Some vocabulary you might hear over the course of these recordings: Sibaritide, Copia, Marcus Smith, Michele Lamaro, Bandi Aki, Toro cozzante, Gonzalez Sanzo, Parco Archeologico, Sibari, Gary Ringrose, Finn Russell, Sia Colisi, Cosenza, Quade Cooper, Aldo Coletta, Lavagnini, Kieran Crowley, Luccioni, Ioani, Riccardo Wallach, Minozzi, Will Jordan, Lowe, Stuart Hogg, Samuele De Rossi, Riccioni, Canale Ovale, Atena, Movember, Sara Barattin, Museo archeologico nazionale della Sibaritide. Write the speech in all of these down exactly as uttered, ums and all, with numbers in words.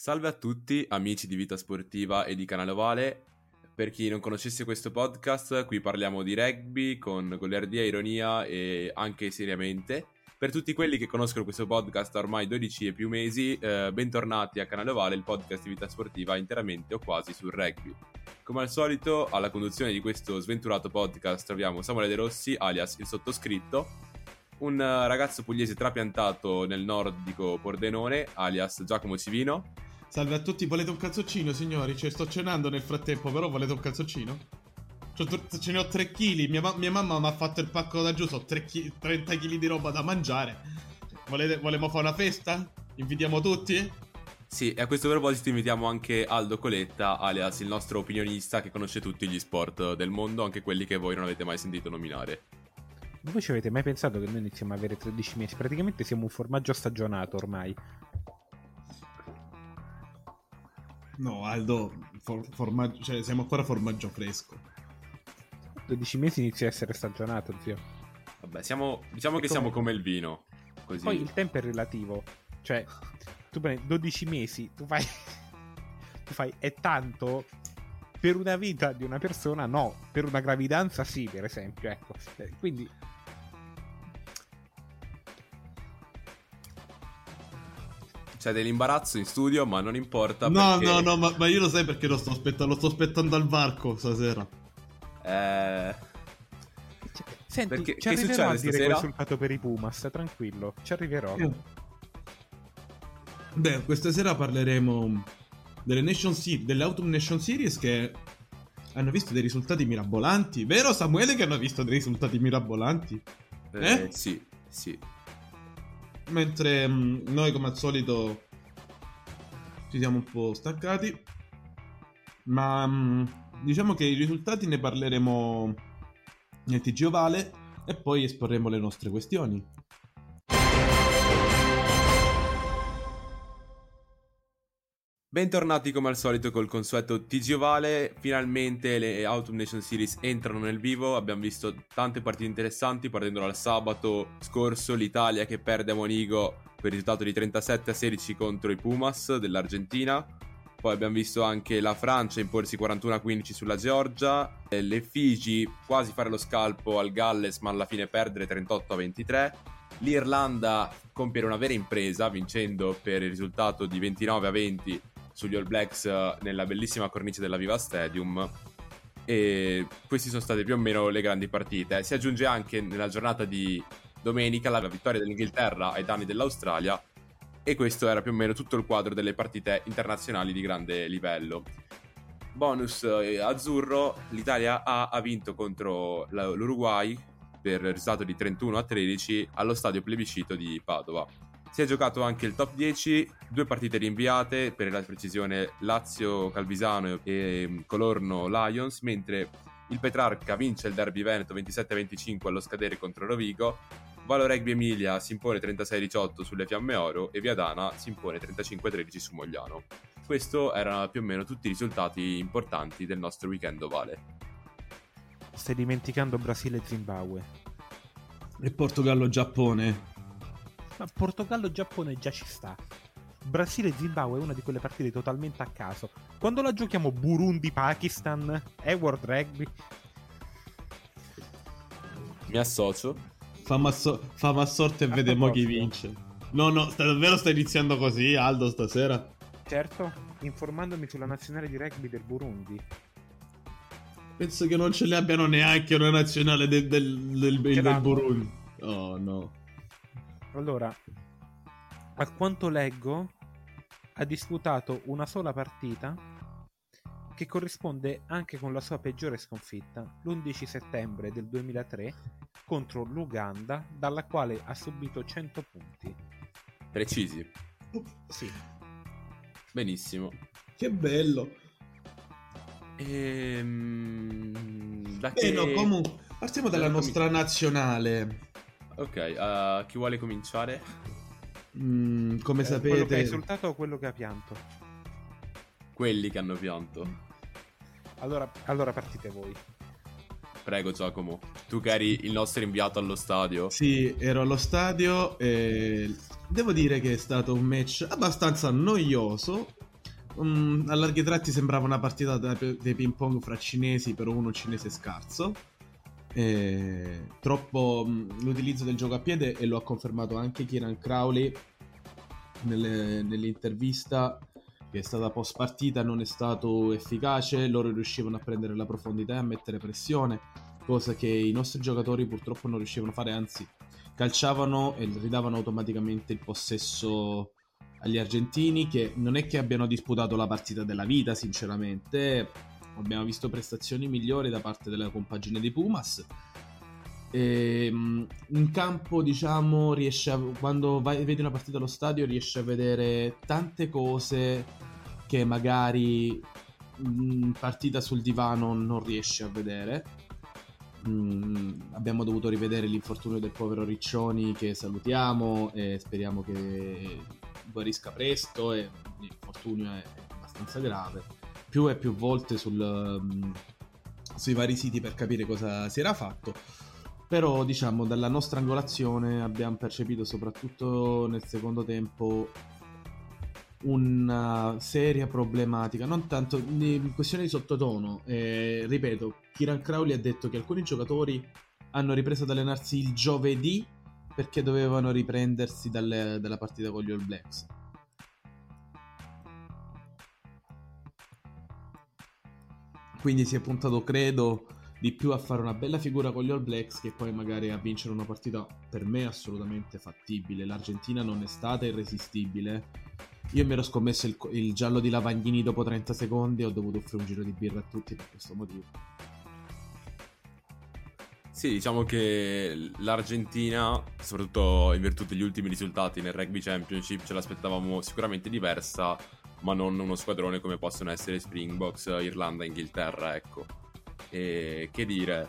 Salve a tutti, amici di Vita Sportiva e di Canale Ovale. Per chi non conoscesse questo podcast, qui parliamo di rugby con goliardia, ironia e anche seriamente. Per tutti quelli che conoscono questo podcast ormai dodici e più mesi, eh, bentornati a Canale Ovale, il podcast di Vita Sportiva interamente o quasi sul rugby. Come al solito, alla conduzione di questo sventurato podcast troviamo Samuele De Rossi, alias il sottoscritto, un ragazzo pugliese trapiantato nel nordico Pordenone, alias Giacomo Civino. Salve a tutti, volete un cazzoccino, signori? Cioè, sto cenando nel frattempo, però volete un cazzoccino? Cioè, ce ne ho tre chili, mia, ma- mia mamma mi ha fatto il pacco da giù, sono trenta chili di roba da mangiare. Volete, volemo fare una festa? Invitiamo tutti? Sì, e a questo proposito invitiamo anche Aldo Coletta, alias il nostro opinionista che conosce tutti gli sport del mondo, anche quelli che voi non avete mai sentito nominare. Ma voi ci avete mai pensato che noi iniziamo a avere tredici mesi? Praticamente siamo un formaggio stagionato ormai. No, Aldo, for, formaggio, cioè siamo ancora formaggio fresco. dodici mesi inizia a essere stagionato, zio. Vabbè, siamo, diciamo e che come... siamo come il vino. Così. Poi il tempo è relativo. Cioè, tu prendi dodici mesi, tu fai... tu fai... È tanto per una vita di una persona, no. Per una gravidanza sì, per esempio, ecco. Quindi... c'è dell'imbarazzo in studio, ma non importa. No, perché... no, no, ma, ma io lo sai perché lo sto aspettando, lo sto aspettando al varco stasera. Eh... Cioè, senti, perché... ci che arriverò a dire stasera? Che ho risultato per i Pumas, tranquillo, ci arriverò. Eh. Beh, questa sera parleremo delle Nation Se- dell'Autumn Nation Series che hanno visto dei risultati mirabolanti. Vero, Samuele, che hanno visto dei risultati mirabolanti? Eh, eh? Sì, sì. Mentre mh, noi come al solito ci siamo un po' staccati, ma mh, diciamo che i risultati ne parleremo nel T G Ovale e poi esporremo le nostre questioni. Bentornati come al solito col consueto T G Ovale. Finalmente le Autumn Nation Series entrano nel vivo. Abbiamo visto tante partite interessanti, partendo dal sabato scorso l'Italia che perde a Monigo per il risultato di trentasette a sedici contro i Pumas dell'Argentina. Poi abbiamo visto anche la Francia imporsi quarantuno a quindici sulla Georgia, le Figi quasi fare lo scalpo al Galles ma alla fine perdere trentotto a ventitré. L'Irlanda compiere una vera impresa vincendo per il risultato di ventinove a venti sugli All Blacks nella bellissima cornice della Viva Stadium. E queste sono state più o meno le grandi partite. Si aggiunge anche nella giornata di domenica la vittoria dell'Inghilterra ai danni dell'Australia, e questo era più o meno tutto il quadro delle partite internazionali di grande livello. Bonus azzurro, l'Italia A ha vinto contro l'Uruguay per il risultato di trentuno a tredici allo stadio Plebiscito di Padova. Si è giocato anche il top dieci, due partite rinviate, per la precisione Lazio-Calvisano e Colorno-Lions, mentre il Petrarca vince il derby veneto ventisette a venticinque allo scadere contro Rovigo, Valo Rugby Emilia si impone trentasei a diciotto sulle Fiamme Oro e Viadana si impone trentacinque a tredici su Mogliano. Questo erano più o meno tutti i risultati importanti del nostro weekend ovale. Stai dimenticando Brasile e Zimbabwe. E Portogallo-Giappone. Ma Portogallo-Giappone già ci sta. Brasile e Zimbabwe è una di quelle partite totalmente a caso. Quando la giochiamo Burundi-Pakistan? È World Rugby? Mi associo. Fammi a sorte e vediamo chi vince. No, no, sta, davvero sta iniziando così, Aldo, stasera? Certo, informandomi sulla nazionale di rugby del Burundi. Penso che non ce le abbiano neanche una nazionale del, del, del, del, del Burundi. Oh, no. Allora, a quanto leggo, ha disputato una sola partita che corrisponde anche con la sua peggiore sconfitta, l'undici settembre del duemilatré contro l'Uganda, dalla quale ha subito cento punti. Precisi. Sì. Benissimo. Che bello. Ehm, da Beh, che... no, comunque, partiamo dalla nostra comin- nazionale. Ok, uh, chi vuole cominciare? Mm, come eh, sapete... Quello che ha esultato o quello che ha pianto? Quelli che hanno pianto. Allora, allora partite voi. Prego Giacomo, tu che eri il nostro inviato allo stadio. Sì, ero allo stadio e devo dire che è stato un match abbastanza noioso. Um, a larghi tratti sembrava una partita dei ping pong fra cinesi, però uno cinese scarso. E... troppo mh, l'utilizzo del gioco a piede, e lo ha confermato anche Kieran Crowley nelle, nell'intervista che è stata post partita, non è stato efficace. Loro riuscivano a prendere la profondità e a mettere pressione, cosa che i nostri giocatori purtroppo non riuscivano a fare, anzi calciavano e ridavano automaticamente il possesso agli argentini, che non è che abbiano disputato la partita della vita, sinceramente. Abbiamo visto prestazioni migliori da parte della compagine dei Pumas. E in campo, diciamo, riesce a, quando vai, vedi una partita allo stadio, riesce a vedere tante cose che magari in partita sul divano non riesce a vedere. Mm, abbiamo dovuto rivedere l'infortunio del povero Riccioni, che salutiamo e speriamo che guarisca presto. E l'infortunio è abbastanza grave. Più e più volte sul, um, sui vari siti per capire cosa si era fatto. Però diciamo dalla nostra angolazione abbiamo percepito soprattutto nel secondo tempo una seria problematica, non tanto in questione di sottotono. eh, ripeto, Kieran Crowley ha detto che alcuni giocatori hanno ripreso ad allenarsi il giovedì perché dovevano riprendersi dalle, dalla partita con gli All Blacks. Quindi si è puntato, credo, di più a fare una bella figura con gli All Blacks che poi magari a vincere una partita, per me assolutamente fattibile. L'Argentina non è stata irresistibile. Io mi ero scommesso il, il giallo di Lavagnini dopo trenta secondi e ho dovuto offrire un giro di birra a tutti per questo motivo. Sì, diciamo che l'Argentina, soprattutto in virtù degli ultimi risultati nel Rugby Championship, ce l'aspettavamo sicuramente diversa, ma non uno squadrone come possono essere Springboks, Irlanda, Inghilterra, ecco. E che dire,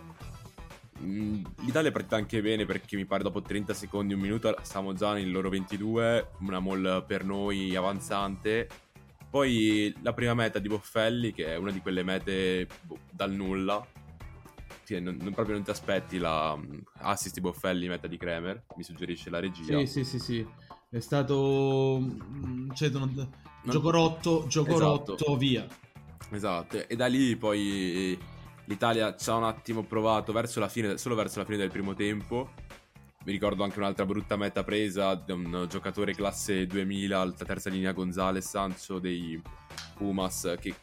l'Italia è partita anche bene, perché mi pare dopo trenta secondi, un minuto, siamo già nel loro ventidue, una mole per noi avanzante. Poi la prima meta di Boffelli, che è una di quelle mete dal nulla, che non, non proprio non ti aspetti, la assist di Boffelli, meta di Kramer, mi suggerisce la regia. Sì, sì, sì, sì. È stato, cioè, non... gioco rotto, gioco esatto. rotto, via. Esatto, e da lì poi l'Italia ci ha un attimo provato verso la fine, solo verso la fine del primo tempo. Mi ricordo anche un'altra brutta meta presa da un giocatore classe duemila, alta terza linea, Gonzalez Sanzo dei Pumas, che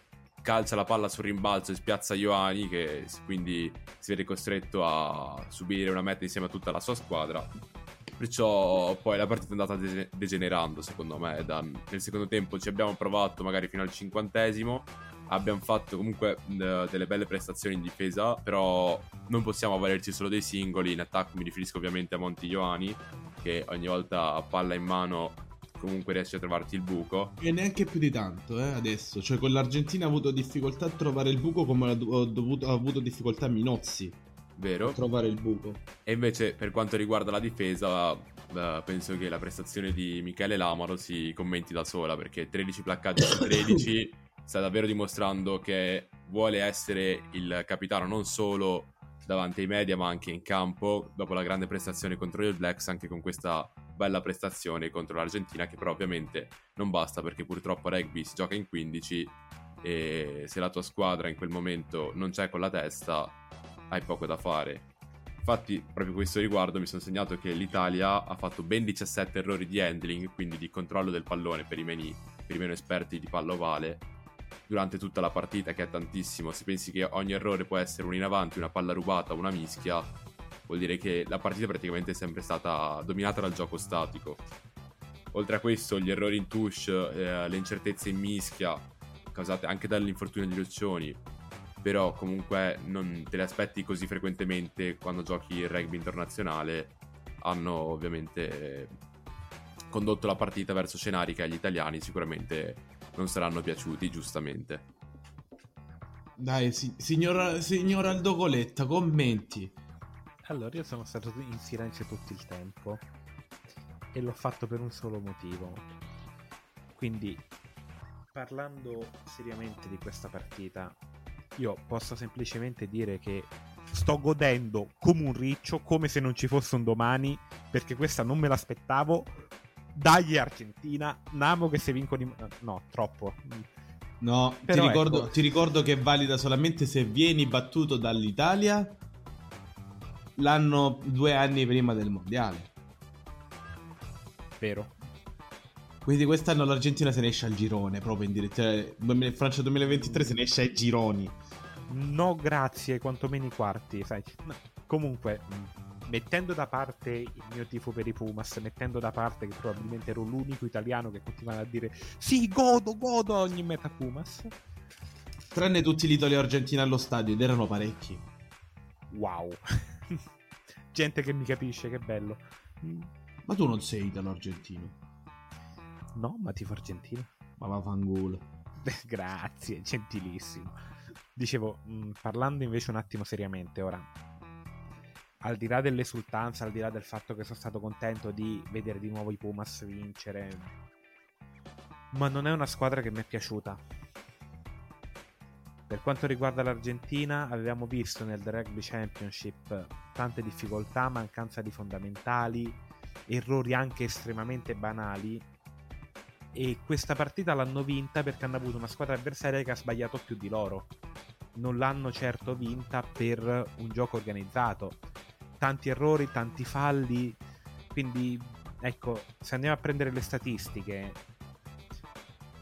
calcia la palla sul rimbalzo e spiazza Ioani, che quindi si vede costretto a subire una meta insieme a tutta la sua squadra. Perciò poi la partita è andata degenerando, secondo me. Da, nel secondo tempo ci abbiamo provato magari fino al cinquantesimo, abbiamo fatto comunque d- delle belle prestazioni in difesa, però non possiamo avvalerci solo dei singoli. In attacco mi riferisco ovviamente a Montigliani, che ogni volta a palla in mano comunque riesce a trovarti il buco. E neanche più di tanto, eh, adesso. Cioè con l'Argentina ha avuto difficoltà a trovare il buco, come ha, do- ha, dovuto, ha avuto difficoltà Minozzi. vero, trovare il buco. E invece per quanto riguarda la difesa, eh, penso che la prestazione di Michele Lamaro si commenti da sola, perché tredici placcaggi su tredici sta davvero dimostrando che vuole essere il capitano non solo davanti ai media ma anche in campo, dopo la grande prestazione contro gli All Blacks, anche con questa bella prestazione contro l'Argentina, che però ovviamente non basta, perché purtroppo rugby si gioca in quindici e se la tua squadra in quel momento non c'è con la testa hai poco da fare. Infatti proprio questo riguardo mi sono segnato che l'Italia ha fatto ben diciassette errori di handling, quindi di controllo del pallone per i, meni, per i meno esperti di palla ovale, durante tutta la partita, che è tantissimo. Se pensi che ogni errore può essere un in avanti, una palla rubata, una mischia, vuol dire che la partita praticamente è sempre stata dominata dal gioco statico. Oltre a questo, gli errori in touche, eh, le incertezze in mischia causate anche dall'infortunio di Luccioni, però comunque non te le aspetti così frequentemente quando giochi il rugby internazionale, hanno ovviamente eh, condotto la partita verso scenari che agli italiani sicuramente non saranno piaciuti, giustamente. Dai, si, signora, signora Aldo Coletta, commenti. Allora, io sono stato in silenzio tutto il tempo e l'ho fatto per un solo motivo. Quindi, parlando seriamente di questa partita, io posso semplicemente dire che sto godendo come un riccio, come se non ci fosse un domani, perché questa non me l'aspettavo. Dagli Argentina, Namo che se vincono i... no, troppo no, ti ricordo, ecco. ti ricordo che è valida solamente se vieni battuto dall'Italia l'anno due anni prima del mondiale, vero? Quindi quest'anno l'Argentina se ne esce al girone, proprio in diretta Francia duemilaventitré, se ne esce ai gironi, no grazie, quantomeno i quarti, sai. No. Comunque, mettendo da parte il mio tifo per i Pumas, mettendo da parte che probabilmente ero l'unico italiano che continuava a dire sì, godo, godo ogni meta Pumas, tranne tutti gli italiani argentini allo stadio, ed erano parecchi. Wow. Gente che mi capisce, che bello. Ma tu non sei italo-argentino? No, ma tifo argentino. Ma vaffanculo. Grazie, gentilissimo. Dicevo, mh, parlando invece un attimo seriamente ora, al di là dell'esultanza, al di là del fatto che sono stato contento di vedere di nuovo i Pumas vincere, ma non è una squadra che mi è piaciuta. Per quanto riguarda l'Argentina, avevamo visto nel Rugby Championship tante difficoltà, mancanza di fondamentali, errori anche estremamente banali, e questa partita l'hanno vinta perché hanno avuto una squadra avversaria che ha sbagliato più di loro. Non l'hanno certo vinta per un gioco organizzato, tanti errori, tanti falli. Quindi ecco, se andiamo a prendere le statistiche,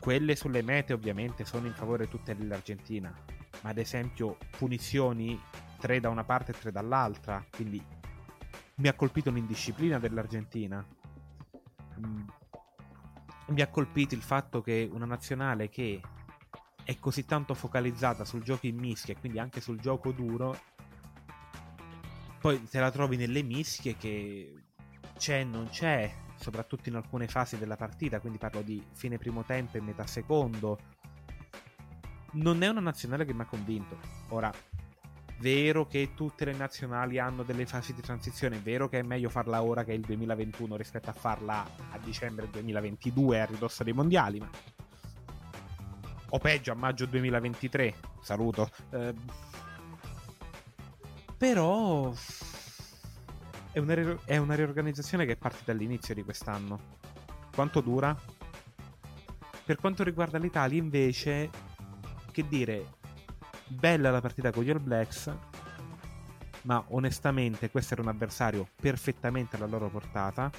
quelle sulle mete ovviamente sono in favore tutte dell'Argentina, ma ad esempio punizioni tre da una parte e tre dall'altra, quindi mi ha colpito l'indisciplina dell'Argentina, mi ha colpito il fatto che una nazionale che è così tanto focalizzata sul gioco in mischia e quindi anche sul gioco duro, poi te la trovi nelle mischie che c'è e non c'è, soprattutto in alcune fasi della partita, quindi parlo di fine primo tempo e metà secondo. Non è una nazionale che mi ha convinto. Ora, vero che tutte le nazionali hanno delle fasi di transizione, è vero che è meglio farla ora che è il duemilaventuno rispetto a farla a dicembre duemilaventidue a ridosso dei mondiali, ma o peggio a maggio duemilaventitré, saluto. Eh, però è una, ri- è una riorganizzazione che parte dall'inizio di quest'anno. Quanto dura? Per quanto riguarda l'Italia invece, che dire, bella la partita con gli All Blacks, ma onestamente questo era un avversario perfettamente alla loro portata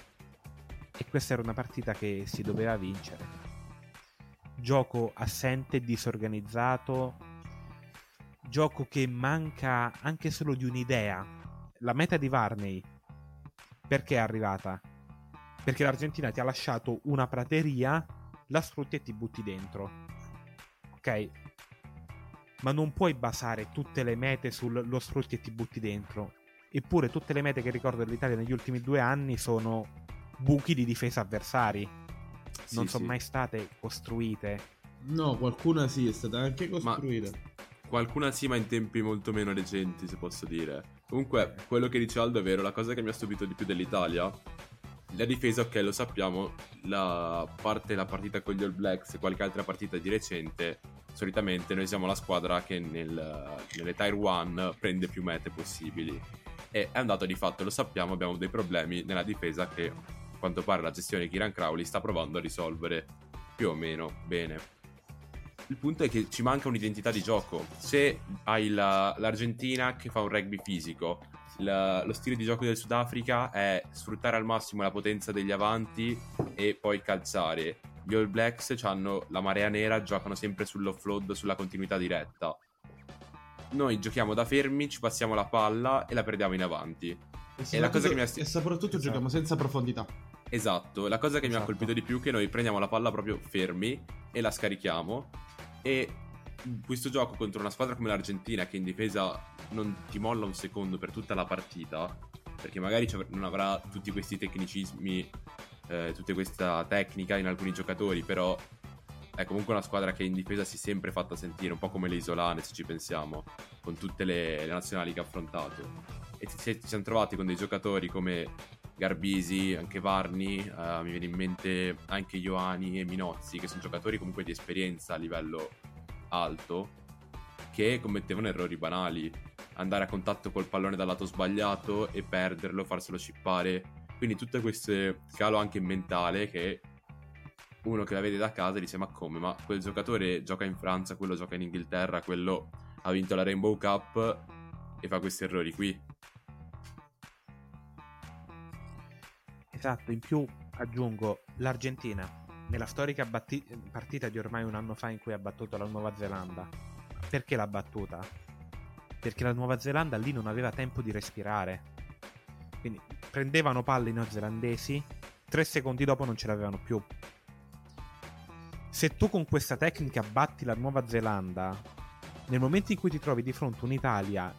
e questa era una partita che si doveva vincere. Gioco assente, disorganizzato, gioco che manca anche solo di un'idea. La meta di Varni perché è arrivata? Perché l'Argentina ti ha lasciato una prateria, la sfrutti e ti butti dentro, ok? Ma non puoi basare tutte le mete sul lo sfrutti e ti butti dentro. Eppure tutte le mete che ricordo dell'Italia negli ultimi due anni sono buchi di difesa avversari, non sì, sono sì. mai state costruite. No, qualcuna sì è stata anche costruita, ma qualcuna sì, ma in tempi molto meno recenti, se posso dire. Comunque, quello che dice Aldo è vero. La cosa che mi ha stupito di più dell'Italia, la difesa, ok, lo sappiamo. La parte la partita con gli All Blacks e qualche altra partita di recente, solitamente noi siamo la squadra che nel, nelle Tier uno prende più mete possibili. E è un dato di fatto, lo sappiamo, abbiamo dei problemi nella difesa che, a quanto pare, la gestione di Kieran Crowley sta provando a risolvere più o meno bene. Il punto è che ci manca un'identità di gioco. Se hai la, l'Argentina che fa un rugby fisico, la, lo stile di gioco del Sudafrica è sfruttare al massimo la potenza degli avanti e poi calzare. Gli All Blacks hanno la marea nera, giocano sempre sull'offload, sulla continuità diretta. Noi giochiamo da fermi, ci passiamo la palla e la perdiamo in avanti. E, e la cosa che mi ha st- e soprattutto esatto. Giochiamo senza profondità. Esatto, la cosa che esatto. mi ha colpito di più è che noi prendiamo la palla proprio fermi e la scarichiamo. E questo gioco contro una squadra come l'Argentina, che in difesa non ti molla un secondo per tutta la partita, perché magari non avrà tutti questi tecnicismi, eh, tutta questa tecnica in alcuni giocatori, però è comunque una squadra che in difesa si è sempre fatta sentire, un po' come le isolane se ci pensiamo, con tutte le, le nazionali che ha affrontato. E ci siamo trovati con dei giocatori come Garbisi, anche Varni, uh, mi viene in mente anche Ioani e Minozzi, che sono giocatori comunque di esperienza a livello alto, che commettevano errori banali: andare a contatto col pallone dal lato sbagliato e perderlo, farselo scippare. Quindi tutto questo calo anche mentale, che uno che la vede da casa dice: ma come? Ma quel giocatore gioca in Francia, quello gioca in Inghilterra, quello ha vinto la Rainbow Cup e fa questi errori qui. Esatto, in più aggiungo l'Argentina nella storica batti- partita di ormai un anno fa in cui ha battuto la Nuova Zelanda. Perché l'ha battuta? Perché la Nuova Zelanda lì non aveva tempo di respirare, quindi prendevano palle neozelandesi, tre secondi dopo non ce l'avevano più. Se tu con questa tecnica batti la Nuova Zelanda, nel momento in cui ti trovi di fronte un'Italia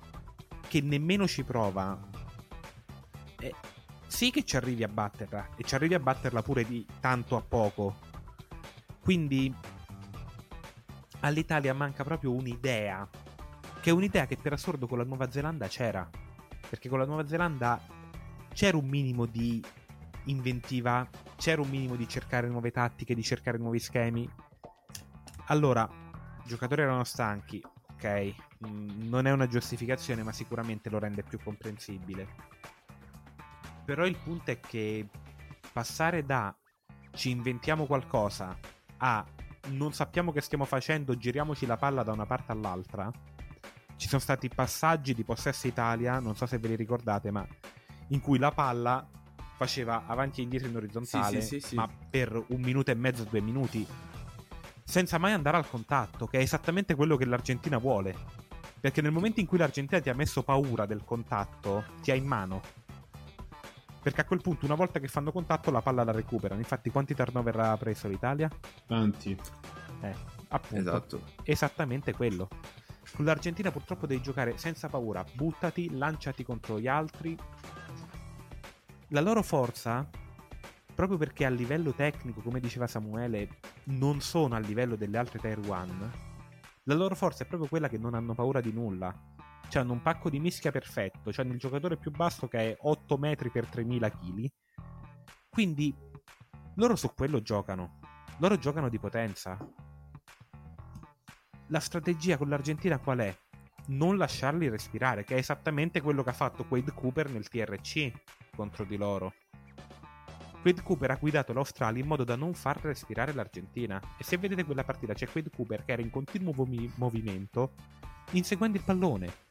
che nemmeno ci prova, è... sì che ci arrivi a batterla, e ci arrivi a batterla pure di tanto a poco. Quindi all'Italia manca proprio un'idea, che è un'idea che per assurdo con la Nuova Zelanda c'era, perché con la Nuova Zelanda c'era un minimo di inventiva, c'era un minimo di cercare nuove tattiche, di cercare nuovi schemi. Allora, i giocatori erano stanchi, ok, non è una giustificazione, ma sicuramente lo rende più comprensibile. Però il punto è che passare da ci inventiamo qualcosa a non sappiamo che stiamo facendo, giriamoci la palla da una parte all'altra. Ci sono stati passaggi di possesso Italia, non so se ve li ricordate, ma in cui la palla faceva avanti e indietro in orizzontale, sì, sì, sì, sì. ma per un minuto e mezzo, due minuti, senza mai andare al contatto, che è esattamente quello che l'Argentina vuole. Perché nel momento in cui l'Argentina ti ha messo paura del contatto, ti ha in mano. Perché a quel punto, una volta che fanno contatto, la palla la recuperano. Infatti, quanti turnover ha preso l'Italia? Tanti. Eh, appunto. Esatto. Esattamente quello. Con l'Argentina purtroppo devi giocare senza paura. Buttati, lanciati contro gli altri. La loro forza, proprio perché a livello tecnico, come diceva Samuele, non sono a livello delle altre Tier uno, la loro forza è proprio quella che non hanno paura di nulla. Cioè, hanno un pacco di mischia perfetto. Cioè, nel giocatore più basso che è otto metri per tremila chili. Quindi loro su quello giocano. Loro giocano di potenza. La strategia con l'Argentina qual è? Non lasciarli respirare, che è esattamente quello che ha fatto Quade Cooper nel T R C contro di loro. Quade Cooper ha guidato l'Australia in modo da non far respirare l'Argentina. E se vedete quella partita, c'è Quade Cooper che era in continuo vomi- movimento, inseguendo il pallone.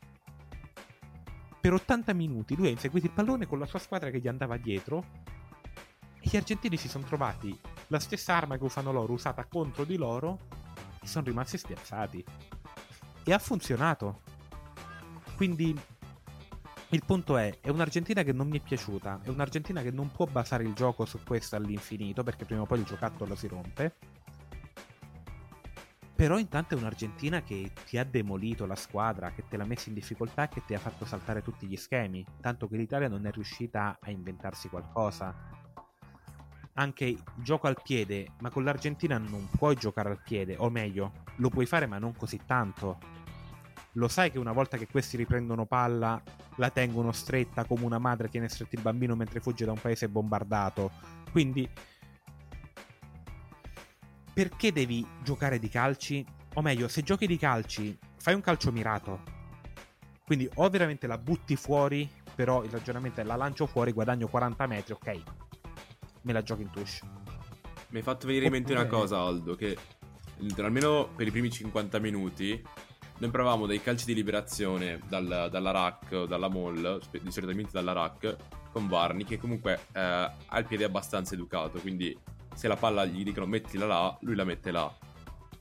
Per ottanta minuti lui ha inseguito il pallone con la sua squadra che gli andava dietro, e gli argentini si sono trovati la stessa arma che usano loro usata contro di loro e sono rimasti spiazzati, e ha funzionato. Quindi il punto è è un'Argentina che non mi è piaciuta, è un'Argentina che non può basare il gioco su questo all'infinito, perché prima o poi il giocattolo si rompe. Però intanto è un'Argentina che ti ha demolito la squadra, che te l'ha messa in difficoltà, che ti ha fatto saltare tutti gli schemi, tanto che l'Italia non è riuscita a inventarsi qualcosa. Anche il gioco al piede, ma con l'Argentina non puoi giocare al piede, o meglio, lo puoi fare ma non così tanto. Lo sai che una volta che questi riprendono palla la tengono stretta come una madre tiene stretto il bambino mentre fugge da un paese bombardato. Quindi perché devi giocare di calci? O meglio, se giochi di calci, fai un calcio mirato. Quindi o veramente la butti fuori, però il ragionamento è la lancio fuori, guadagno quaranta metri, ok, me la gioco in touche. Mi hai fatto venire in mente una cosa, Aldo, che almeno per i primi cinquanta minuti noi provavamo dei calci di liberazione dal, dalla rack, dalla mall, di solitamente dalla rack, con Varni, che comunque eh, ha il piede abbastanza educato, quindi se la palla gli dicono mettila là, lui la mette là.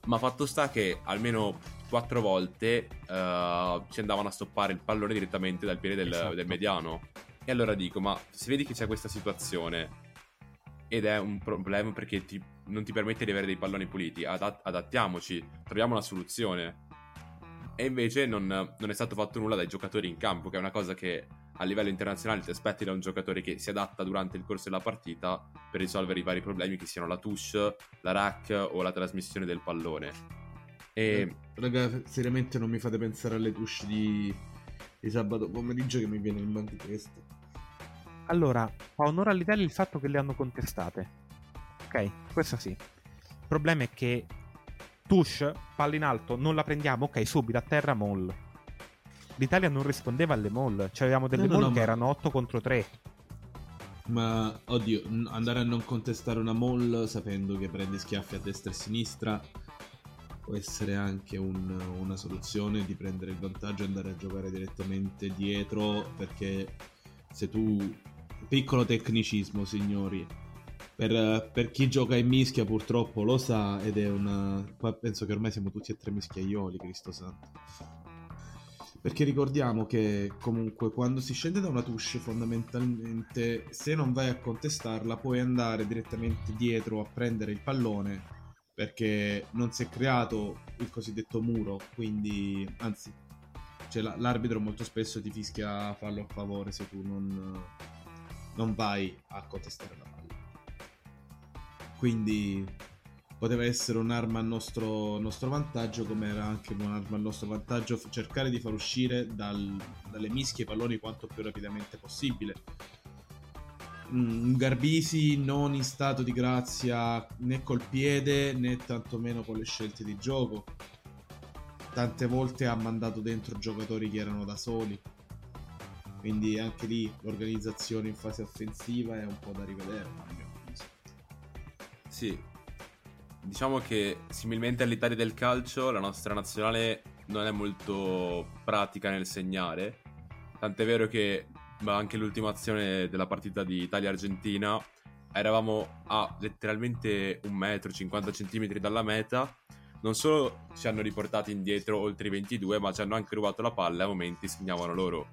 Ma fatto sta che almeno quattro volte uh, ci andavano a stoppare il pallone direttamente dal piede del, esatto. del mediano. E allora dico, ma se vedi che c'è questa situazione ed è un problema perché ti, non ti permette di avere dei palloni puliti, adat- adattiamoci, troviamo una soluzione. E invece non, non è stato fatto nulla dai giocatori in campo, che è una cosa che a livello internazionale ti aspetti da un giocatore che si adatta durante il corso della partita per risolvere i vari problemi, che siano la touche, la rack o la trasmissione del pallone. E... raga, seriamente non mi fate pensare alle touche di... di sabato pomeriggio che mi viene il mal di testa. Allora, fa onore all'Italia il fatto che le hanno contestate, ok, questo sì. Il problema è che touche, palla in alto, non la prendiamo, ok, subito a terra maul. L'Italia non rispondeva alle maul, cioè avevamo delle no, no, maul no, che ma... erano otto contro tre. Ma oddio, andare a non contestare una maul sapendo che prendi schiaffi a destra e a sinistra può essere anche un, una soluzione, di prendere il vantaggio e andare a giocare direttamente dietro, perché se tu... piccolo tecnicismo, signori, per, per chi gioca in mischia purtroppo lo sa, ed è una... penso che ormai siamo tutti e tre mischiaioli, Cristo santo, perché ricordiamo che comunque quando si scende da una touche fondamentalmente, se non vai a contestarla puoi andare direttamente dietro a prendere il pallone, perché non si è creato il cosiddetto muro, quindi anzi, cioè, l'arbitro molto spesso ti fischia fallo a favore se tu non, non vai a contestare la palla. Quindi poteva essere un'arma al nostro, nostro vantaggio, come era anche un'arma al nostro vantaggio cercare di far uscire dal, dalle mischie i palloni quanto più rapidamente possibile. Garbisi non in stato di grazia né col piede né tantomeno con le scelte di gioco, tante volte ha mandato dentro giocatori che erano da soli, quindi anche lì l'organizzazione in fase offensiva è un po' da rivedere. Sì, diciamo che similmente all'Italia del calcio la nostra nazionale non è molto pratica nel segnare, tant'è vero che ma anche l'ultima azione della partita di Italia-Argentina eravamo a letteralmente un metro, cinquanta centimetri dalla meta. Non solo ci hanno riportati indietro oltre i ventidue, ma ci hanno anche rubato la palla e a momenti segnavano loro.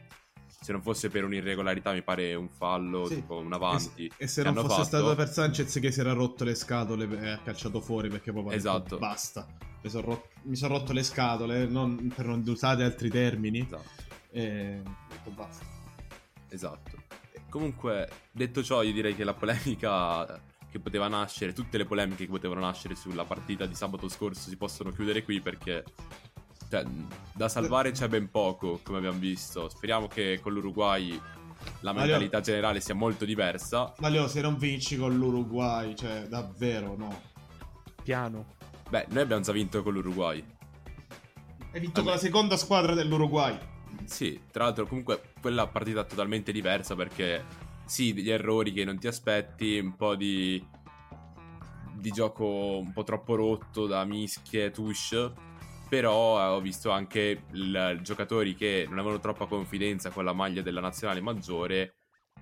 Se non fosse per un'irregolarità, mi pare un fallo, sì, tipo un avanti. E, e se non fosse fatto... stato per Sanchez che si era rotto le scatole e ha calciato fuori, perché poi esatto. basta, mi sono rot- son rotto le scatole, non, per non usare altri termini, esatto. e... basta. Esatto. Comunque, detto ciò, io direi che la polemica che poteva nascere, tutte le polemiche che potevano nascere sulla partita di sabato scorso si possono chiudere qui, perché cioè, da salvare c'è ben poco, come abbiamo visto. Speriamo che con l'Uruguay la mentalità Mario, generale sia molto diversa. Mario, se non vinci con l'Uruguay, cioè davvero no. Piano. Beh, noi abbiamo già vinto con l'Uruguay. Hai vinto allora. Con la seconda squadra dell'Uruguay. Sì, tra l'altro comunque quella partita totalmente diversa, perché sì, degli errori che non ti aspetti, un po' di, di gioco un po' troppo rotto da mischie, touche, però eh, ho visto anche il, il giocatori che non avevano troppa confidenza con la maglia della nazionale maggiore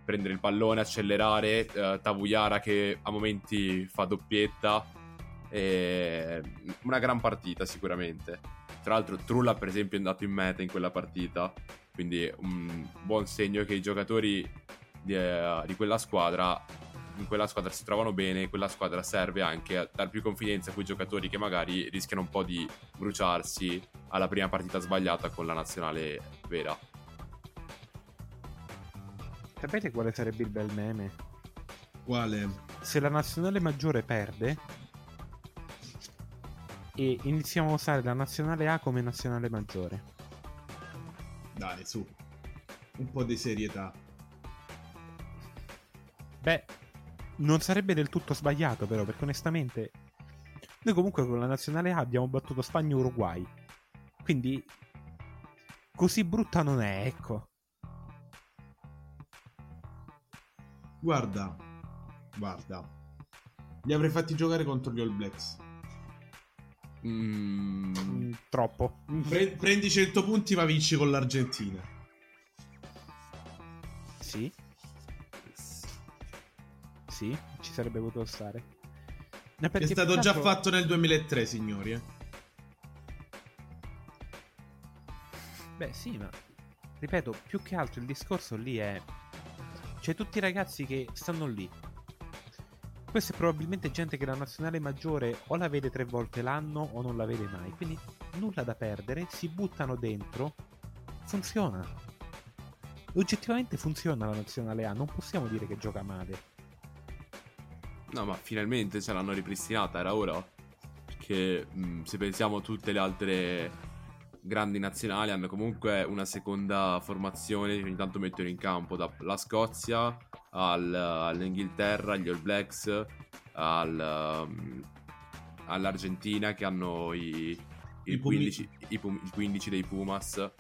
prendere il pallone, accelerare, eh, Tavuyara che a momenti fa doppietta, eh, una gran partita sicuramente. Tra l'altro Trulla per esempio è andato in meta in quella partita, quindi un buon segno che i giocatori di, eh, di quella squadra in quella squadra si trovano bene. Quella squadra serve anche a dar più confidenza a quei giocatori che magari rischiano un po' di bruciarsi alla prima partita sbagliata con la nazionale vera. Sapete quale sarebbe il bel meme? Quale? Se la nazionale maggiore perde e iniziamo a usare la nazionale A come nazionale maggiore. Dai, su. un po' di serietà. Beh, non sarebbe del tutto sbagliato però, perché onestamente noi comunque con la Nazionale A abbiamo battuto Spagna e Uruguay, quindi così brutta non è, ecco. Guarda, guarda, li avrei fatti giocare contro gli All Blacks. Mm, mm, troppo. Pre- prendi cento punti ma vinci con l'Argentina. Sì. Sì, ci sarebbe potuto stare. No, è stato già fatto... fatto nel duemilatré, signori. Eh. Beh, sì, ma ripeto, più che altro il discorso lì è... C'è tutti i ragazzi che stanno lì. Questa è probabilmente gente che la nazionale maggiore o la vede tre volte l'anno o non la vede mai, quindi nulla da perdere, si buttano dentro, funziona. Oggettivamente funziona la nazionale A, non possiamo dire che gioca male. No, ma finalmente ce l'hanno ripristinata, era ora. Perché mh, se pensiamo a tutte le altre grandi nazionali, hanno comunque una seconda formazione che ogni tanto mettono in campo, dalla Scozia al, all'Inghilterra, agli All Blacks, al, um, all'Argentina che hanno i, i, I, quindici, i, i quindici dei Pumas,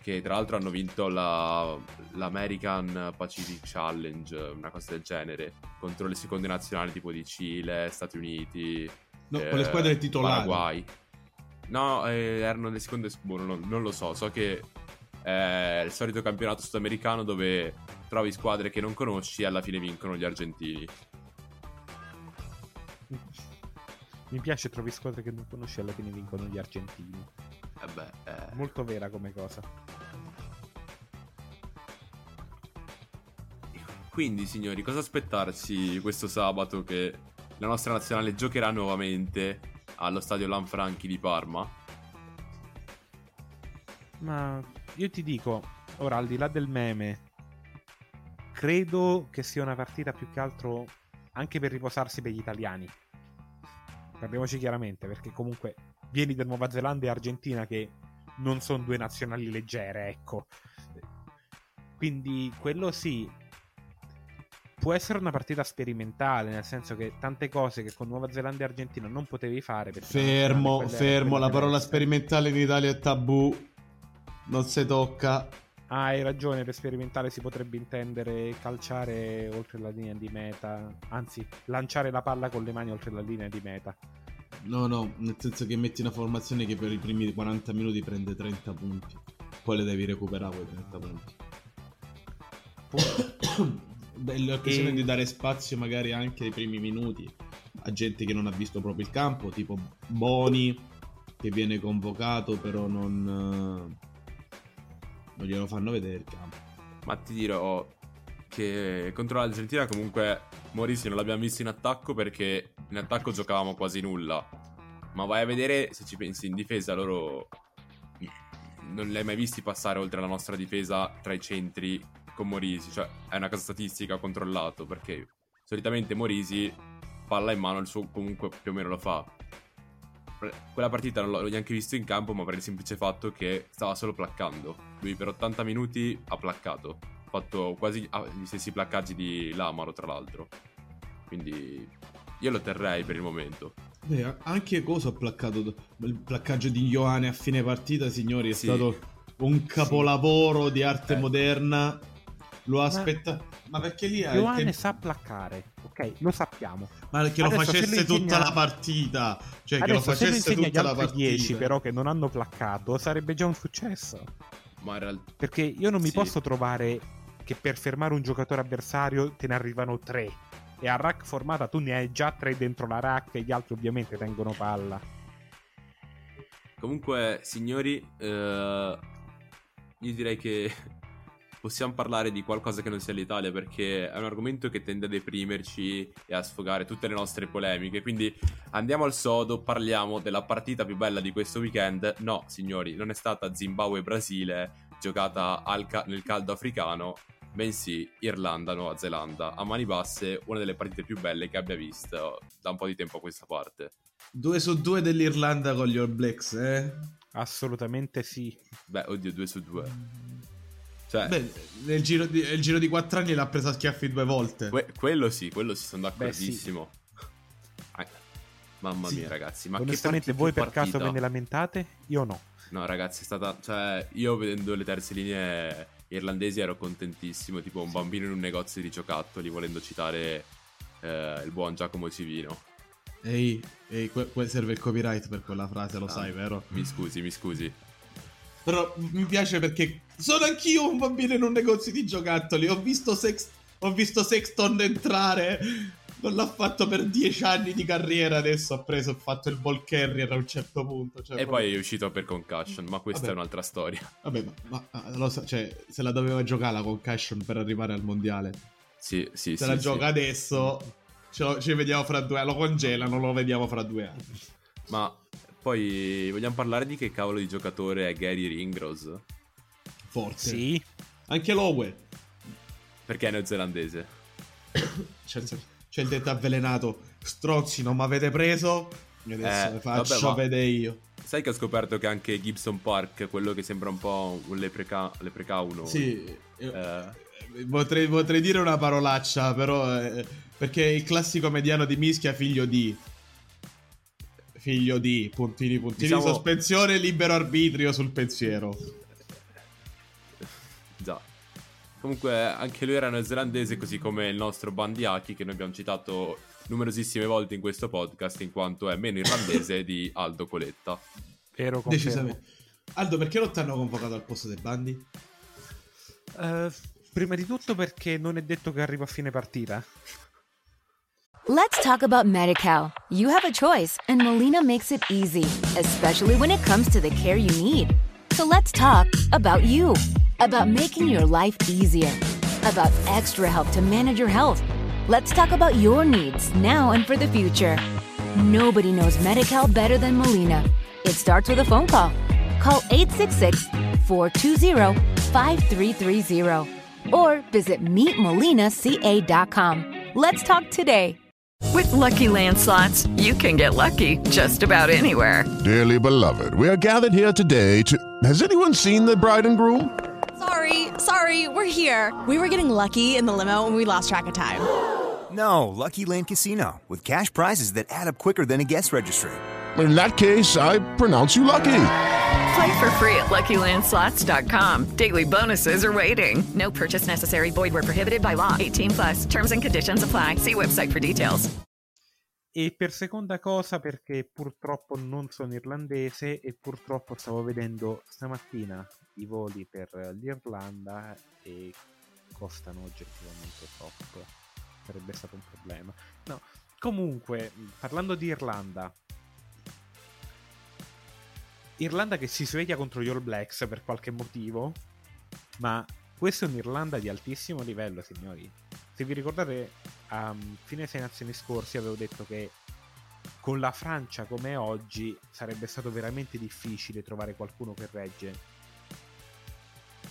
che tra l'altro hanno vinto la, l'American Pacific Challenge, una cosa del genere, contro le seconde nazionali tipo di Cile, Stati Uniti, no, eh, con le squadre titolari, Paraguay. No, eh, erano le seconde... Boh, non, non lo so, so che è il solito campionato sudamericano dove trovi squadre che non conosci e alla fine vincono gli argentini. Mi piace, trovi squadre che non conosci e alla fine vincono gli argentini. Eh beh, eh... molto vera come cosa. Quindi, signori, cosa aspettarsi questo sabato che la nostra nazionale giocherà nuovamente... allo stadio Lanfranchi di Parma? Ma io ti dico, ora al di là del meme, credo che sia una partita più che altro anche per riposarsi per gli italiani, parliamoci chiaramente, perché comunque vieni da Nuova Zelanda e Argentina che non sono due nazionali leggere, ecco, quindi quello sì, può essere una partita sperimentale, nel senso che tante cose che con Nuova Zelanda e Argentina non potevi fare. Fermo, quelle, fermo, quelle la parola sperimentale in Italia è tabù, non si tocca. Ah, hai ragione, per sperimentale si potrebbe intendere calciare oltre la linea di meta, anzi, lanciare la palla con le mani oltre la linea di meta. No, no, nel senso che metti una formazione che per i primi quaranta minuti prende trenta punti, poi le devi recuperare quei trenta punti. Poi... l'occasione e... di dare spazio magari anche ai primi minuti a gente che non ha visto proprio il campo, tipo Boni che viene convocato però non, non glielo fanno vedere il campo. Ma ti dirò che contro l'Argentina comunque Morisi non l'abbiamo visto in attacco, perché in attacco giocavamo quasi nulla, ma vai a vedere se ci pensi in difesa, loro non li hai mai visti passare oltre la nostra difesa tra i centri con Morisi, cioè è una cosa statistica, controllato, perché solitamente Morisi palla in mano, il suo comunque più o meno lo fa. Quella partita non l'ho neanche visto in campo, ma per il semplice fatto che stava solo placcando. Lui per ottanta minuti ha placcato, ha fatto quasi gli stessi placcaggi di Lamaro tra l'altro, quindi io lo terrei per il momento. Beh, anche cosa ha placcato, il placcaggio di Ioani a fine partita, signori, è sì. stato un capolavoro sì. di arte eh. moderna. Lo aspetta, ma, ma perché lì Ioane che... sa placcare, ok, lo sappiamo, ma che lo adesso facesse tutta insegna... la partita, cioè adesso, che lo facesse tutta la partita dieci però che non hanno placcato sarebbe già un successo, ma in realtà... perché io non mi sì. posso trovare che per fermare un giocatore avversario te ne arrivano tre e a rack formata tu ne hai già tre dentro la rack e gli altri ovviamente tengono palla. Comunque signori, eh... io direi che possiamo parlare di qualcosa che non sia l'Italia, perché è un argomento che tende a deprimerci e a sfogare tutte le nostre polemiche, quindi andiamo al sodo, parliamo della partita più bella di questo weekend. No, signori, non è stata Zimbabwe-Brasile giocata al ca- nel caldo africano, bensì Irlanda-Nuova Zelanda a mani basse, una delle partite più belle che abbia visto da un po' di tempo a questa parte. Due su due dell'Irlanda con gli All Blacks, eh? Assolutamente sì. Beh, oddio, due su due. Cioè, beh, nel giro di, nel giro di quattro anni l'ha presa a schiaffi due volte. Que- quello sì, quello sì, sono d'accordissimo. Beh, sì. Mamma sì. mia, ragazzi. Ma onestamente, che voi per partita. caso ve ne lamentate? Io no. No, ragazzi, è stata. Cioè, io vedendo le terze linee irlandesi ero contentissimo. Tipo un bambino in un negozio di giocattoli, volendo citare eh, il buon Giacomo Civino. Ehi, ehi, que- que- serve il copyright per quella frase, lo ah, sai, vero? Mi scusi, mi scusi. Però mi piace perché sono anch'io un bambino in un negozio di giocattoli. Ho visto, Sext- ho visto Sexton entrare. Non l'ha fatto per dieci anni di carriera. Adesso ha preso e fatto il ball carrier a un certo punto. Cioè, e proprio... poi è uscito per concussion. Ma questa Vabbè. è un'altra storia. Vabbè, ma, ma lo so, cioè, se la doveva giocare la concussion per arrivare al mondiale. Sì, sì, se sì. Se la sì. gioca adesso, ce lo, ci vediamo fra due anni. Lo congelano, lo vediamo fra due anni. Ma... Poi vogliamo parlare di che cavolo di giocatore è Gary Ringrose? Forte. Sì. Anche Lowe. Perché è neozelandese. c'è, c'è il detto avvelenato. Strozzi, non mi avete preso? Io adesso eh, le faccio vabbè, vedere io. Sai che ho scoperto che anche Gibson Park, quello che sembra un po' un lepreca, leprecauno. Sì. Eh. Potrei, potrei dire una parolaccia, però... Eh, perché è il classico mediano di mischia figlio di... Figlio di puntini puntini diciamo... sospensione libero arbitrio sul pensiero. Già. Comunque anche lui era neozelandese, così come il nostro Bandi Aki, che noi abbiamo citato numerosissime volte in questo podcast, in quanto è meno irlandese di Aldo Coletta. Vero, decisamente. Aldo, perché non ti hanno convocato al posto dei Bandi? Uh, prima di tutto perché non è detto che arriva a fine partita. Let's talk about Medi-Cal. You have a choice, and Molina makes it easy, especially when it comes to the care you need. So let's talk about you, about making your life easier, about extra help to manage your health. Let's talk about your needs now and for the future. Nobody knows Medi-Cal better than Molina. It starts with a phone call. Call eight six six, four two zero, five three three zero or visit meet molina c a dot com. Let's talk today. With Lucky Land Slots, you can get lucky just about anywhere. Dearly beloved, we are gathered here today to... Has anyone seen the bride and groom? Sorry, sorry, we're here. We were getting lucky in the limo and we lost track of time. No, Lucky Land Casino, with cash prizes that add up quicker than a guest registry. In that case, I pronounce you lucky. Play for free at lucky land slots dot com. Daily bonuses are waiting. No purchase necessary. Void where prohibited by law. eighteen plus. Terms and conditions apply. See website for details. E per seconda cosa, perché purtroppo non sono irlandese e purtroppo stavo vedendo stamattina i voli per l'Irlanda e costano oggettivamente troppo. Sarebbe stato un problema. No, comunque, parlando di Irlanda, Irlanda che si sveglia contro gli All Blacks per qualche motivo, ma questa è un'Irlanda di altissimo livello, signori. Se vi ricordate, a fine sei nazioni scorsi avevo detto che con la Francia come oggi sarebbe stato veramente difficile trovare qualcuno che regge.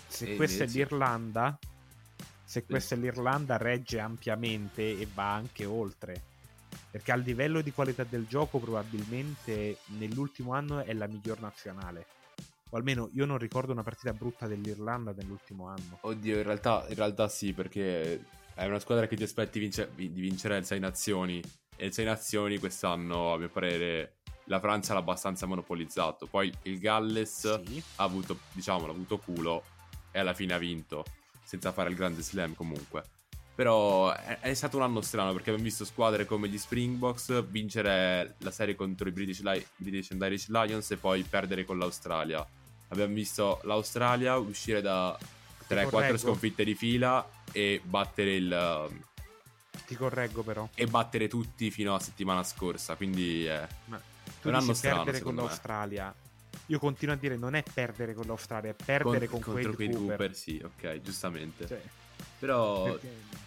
Se e questa invece... è l'Irlanda, se questa è l'Irlanda, regge ampiamente e va anche oltre. Perché a livello di qualità del gioco probabilmente nell'ultimo anno è la miglior nazionale. O almeno io non ricordo una partita brutta dell'Irlanda nell'ultimo anno. Oddio, in realtà, in realtà sì, perché è una squadra che ti aspetti vince- di vincere il Sei Nazioni. E il Sei Nazioni quest'anno, a mio parere, la Francia l'ha abbastanza monopolizzato. Poi il Galles sì. ha avuto, diciamo, ha avuto culo e alla fine ha vinto, senza fare il grande slam comunque. Però è, è stato un anno strano, perché abbiamo visto squadre come gli Springboks vincere la serie contro i British, Li- British and Irish Lions e poi perdere con l'Australia. Abbiamo visto l'Australia uscire da tre quattro sconfitte di fila e battere il... Ti correggo però. E battere tutti fino a settimana scorsa, quindi è Ma tu un anno strano perdere con me. l'Australia. Io continuo a dire non è perdere con l'Australia, è perdere con, con Quade Cooper. Cooper. Sì, ok, giustamente. Cioè, però... Perché...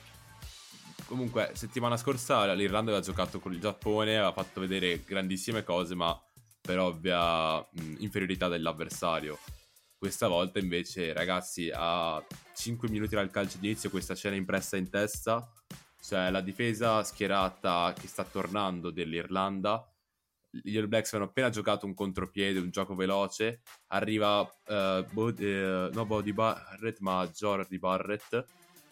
Comunque, settimana scorsa l'Irlanda aveva giocato con il Giappone, aveva fatto vedere grandissime cose, ma per ovvia mh, inferiorità dell'avversario. Questa volta invece, ragazzi, a cinque minuti dal calcio d'inizio, questa scena impressa in testa, cioè la difesa schierata che sta tornando dell'Irlanda, gli All Blacks avevano appena giocato un contropiede, un gioco veloce, arriva uh, Bod- eh, no Bodie Barrett ma Jordie Barrett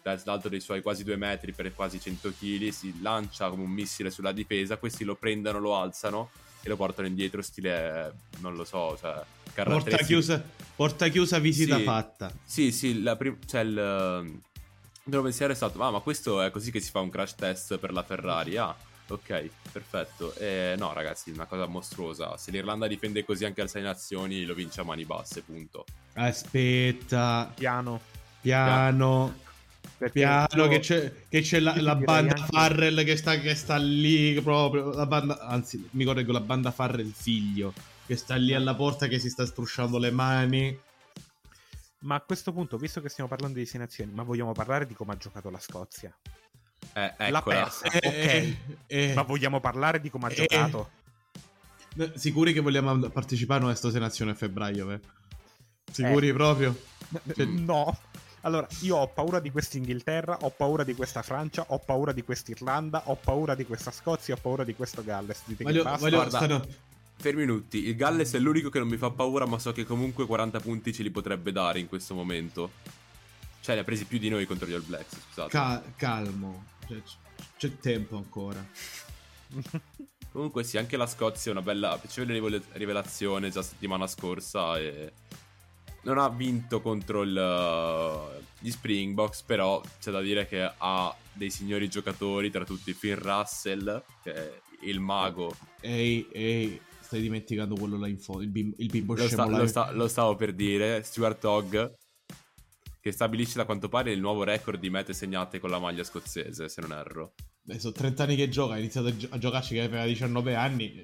dall'alto dei suoi quasi due metri per quasi cento chili, si lancia come un missile sulla difesa, questi lo prendono, lo alzano e lo portano indietro stile, non lo so, cioè porta chiusa, porta chiusa, visita sì, fatta. Sì, sì, la prim- cioè il mio pensiero è stato, ah, ma questo è così che si fa un crash test per la Ferrari, ah, ok, perfetto. E no ragazzi, una cosa mostruosa, se l'Irlanda difende così anche al sei nazioni lo vince a mani basse, punto. Aspetta, piano, piano, piano, piano che c'è, che c'è la, la banda anche... Farrell che sta, che sta lì proprio, la banda, anzi mi correggo, la banda Farrell figlio, che sta lì alla porta che si sta strusciando le mani. Ma a questo punto, visto che stiamo parlando di sei nazioni, ma vogliamo parlare di come ha giocato la Scozia? Eh, eccola. La persa, eh, ok, eh, eh. Ma vogliamo parlare di come ha eh, giocato? Eh. Sicuri che vogliamo partecipare a questa sei nazioni a febbraio? Eh? Sicuri eh. proprio? Cioè... No. Allora, io ho paura di quest'Inghilterra, ho paura di questa Francia, ho paura di quest'Irlanda, ho paura di questa Scozia, ho paura di questo Galles. Dite voglio, che basta. Voglio, stanno... Fermi tutti, il Galles è l'unico che non mi fa paura, ma so che comunque quaranta punti ce li potrebbe dare in questo momento. Cioè, ne ha presi più di noi contro gli All Blacks, scusate. Cal- calmo, c'è, c'è tempo ancora. Comunque sì, anche la Scozia è una bella piacevole rivelazione già settimana scorsa e... Non ha vinto contro il, gli Springboks, però c'è da dire che ha dei signori giocatori, tra tutti Finn Russell, che è il mago. Ehi, ehi, stai dimenticando quello là in fondo, il, bim- il bimbo lo scemo sta, lo, sta, lo stavo per dire, Stuart Hogg, che stabilisce da quanto pare il nuovo record di mete segnate con la maglia scozzese, se non erro. Beh, sono trenta anni che gioca, ha iniziato a, gi- a giocarci che aveva diciannove anni,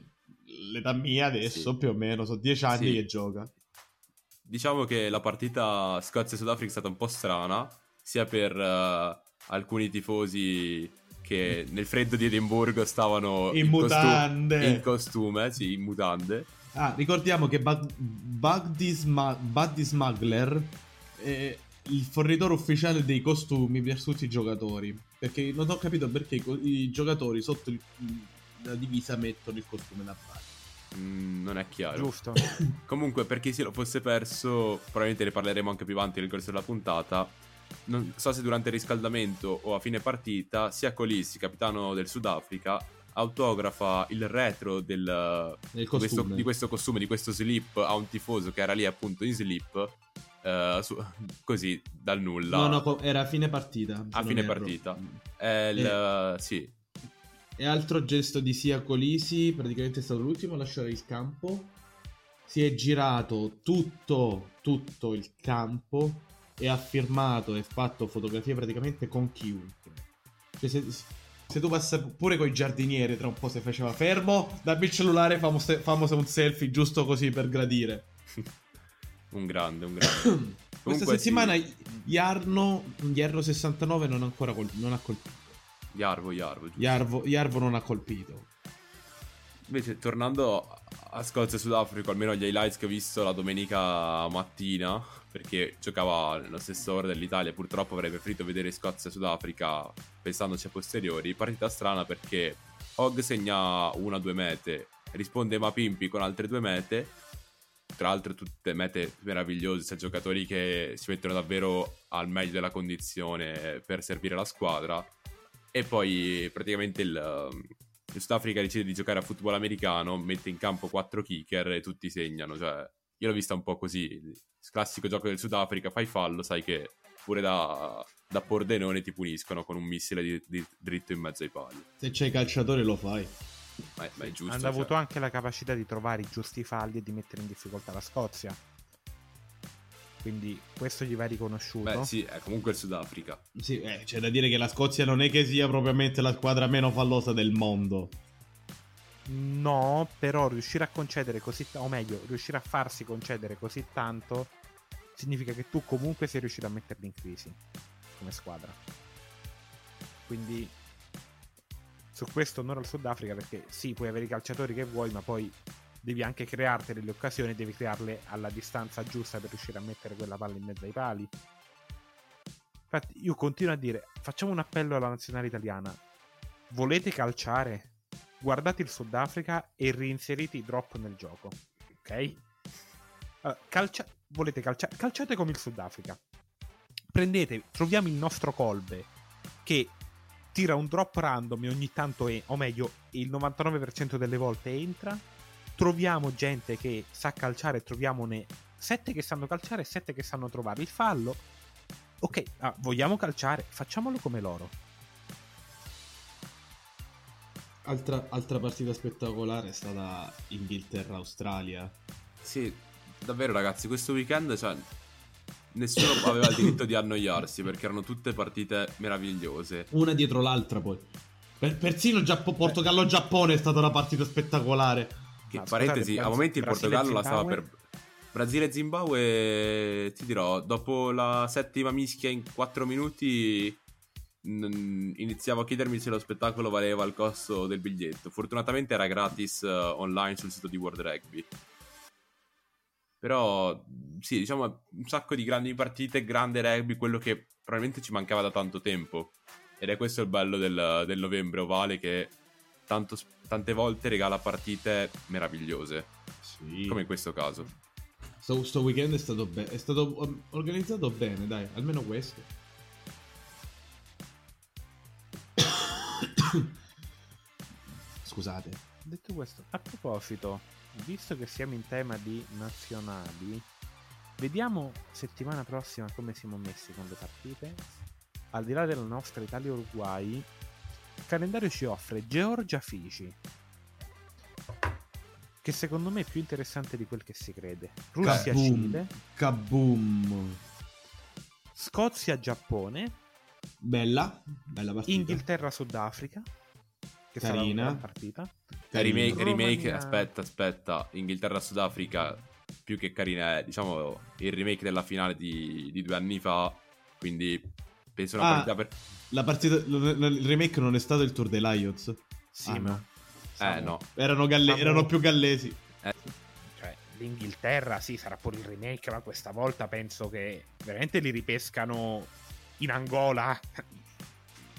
l'età mia adesso sì. Più o meno, sono dieci anni sì. Che gioca. Diciamo che la partita Scozia-Sudafrica è stata un po' strana, sia per uh, alcuni tifosi che nel freddo di Edimburgo stavano in, in mutande, costu- in costume, sì, in mutande. Ah, ricordiamo che Buddy Bag- Bag- Smuggler è il fornitore ufficiale dei costumi per tutti i giocatori, perché non ho capito perché i, co- i giocatori sotto il, la divisa mettono il costume da parte. Mm, non è chiaro. Giusto. Comunque, per chi se lo fosse perso, probabilmente ne parleremo anche più avanti nel corso della puntata. Non so se durante il riscaldamento o a fine partita, sia Colissi, capitano del Sudafrica, autografa il retro del, del questo, di questo costume, di questo slip a un tifoso che era lì appunto in slip. Uh, su, così dal nulla. No, no, era a fine partita. A fine partita. È il, eh. Sì. E altro gesto di Sia Colisi, praticamente è stato l'ultimo a lasciare il campo, si è girato tutto, tutto il campo e ha firmato e fatto fotografie praticamente con chiunque. Cioè se, se tu passi pure con i giardinieri, tra un po' si faceva fermo, dammi il cellulare, famo, famo un selfie giusto così per gradire. Un grande, un grande. Questa settimana sì. Iarno, Iarno sessantanove non, ancora col, non ha colpito. Iarvo, Iarvo, giusto. Iarvo, Iarvo non ha colpito. Invece, tornando a Scozia e Sudafrica, almeno gli highlights che ho visto la domenica mattina, perché giocava alla stessa ora dell'Italia, purtroppo avrei preferito vedere Scozia e Sudafrica pensandoci a posteriori. Partita strana perché Hogg segna una due mete, risponde Mapimpi con altre due mete, tra l'altro tutte mete meravigliose, cioè giocatori che si mettono davvero al meglio della condizione per servire la squadra. E poi praticamente il, il Sudafrica decide di giocare a football americano, mette in campo quattro kicker e tutti segnano. Cioè, io l'ho vista un po' così, il classico gioco del Sudafrica, fai fallo, sai che pure da, da Pordenone ti puniscono con un missile di, di, dritto in mezzo ai pali. Se c'è il calciatore lo fai. Ma è, ma è giusto. Hanno cioè. avuto anche la capacità di trovare i giusti falli e di mettere in difficoltà la Scozia. Quindi questo gli va riconosciuto. Beh sì, è comunque il Sudafrica. Sì, eh, c'è da dire che la Scozia non è che sia propriamente la squadra meno fallosa del mondo. No, però riuscire a concedere così, o meglio, riuscire a farsi concedere così tanto significa che tu comunque sei riuscito a metterli in crisi come squadra. Quindi su questo onore al Sudafrica, perché sì, puoi avere i calciatori che vuoi, ma poi devi anche crearti delle occasioni, devi crearle alla distanza giusta per riuscire a mettere quella palla in mezzo ai pali. Infatti io continuo a dire, facciamo un appello alla nazionale italiana: volete calciare? guardate il Sudafrica e reinserite i drop nel gioco, ok? Uh, calcia- volete calciare? Calciate come il Sudafrica. Prendete, troviamo il nostro Colbe che tira un drop random e ogni tanto è, o meglio, il novantanove per cento delle volte entra. Troviamo gente che sa calciare, troviamone sette che sanno calciare e sette che sanno trovare il fallo. Ok, ah, vogliamo calciare, facciamolo come loro. Altra, altra partita spettacolare è stata Inghilterra-Australia. Sì, davvero ragazzi, questo weekend, cioè, nessuno aveva il diritto di annoiarsi perché erano tutte partite meravigliose. Una dietro l'altra poi. Per, persino Giappo- Portogallo-Giappone è stata una partita spettacolare. Che, ah, parentesi, scusate, a momenti il Portogallo la stava per... Brasile e Zimbabwe, ti dirò, dopo la settima mischia in quattro minuti n- iniziavo a chiedermi se lo spettacolo valeva il costo del biglietto. Fortunatamente era gratis uh, online sul sito di World Rugby. Però sì, diciamo un sacco di grandi partite, grande rugby, quello che probabilmente ci mancava da tanto tempo. Ed è questo il bello del, del novembre ovale, che tanto, tante volte regala partite meravigliose, sì, come in questo caso. Sto, sto weekend è stato, be- è stato um, organizzato bene, dai, almeno questo. Scusate. Detto questo, a proposito, visto che siamo in tema di nazionali, vediamo settimana prossima come siamo messi con le partite. Al di là della nostra Italia-Uruguay, il calendario ci offre Georgia-Fiji, che secondo me è più interessante di quel che si crede. Russia-Cile, kaboom, Scozia-Giappone, bella, bella partita. Inghilterra-Sudafrica, che sarà una bella partita. Remake, remake, aspetta, aspetta, Inghilterra-Sudafrica più che carina è, diciamo, il remake della finale di, di due anni fa, quindi penso una ah, partita per... La partita, il remake non è stato il tour dei Lions? Sì, ah, ma... No. Eh, no. Erano, galle- erano più gallesi, eh. Cioè, l'Inghilterra sì, sarà pure il remake, ma questa volta penso che veramente li ripescano in Angola.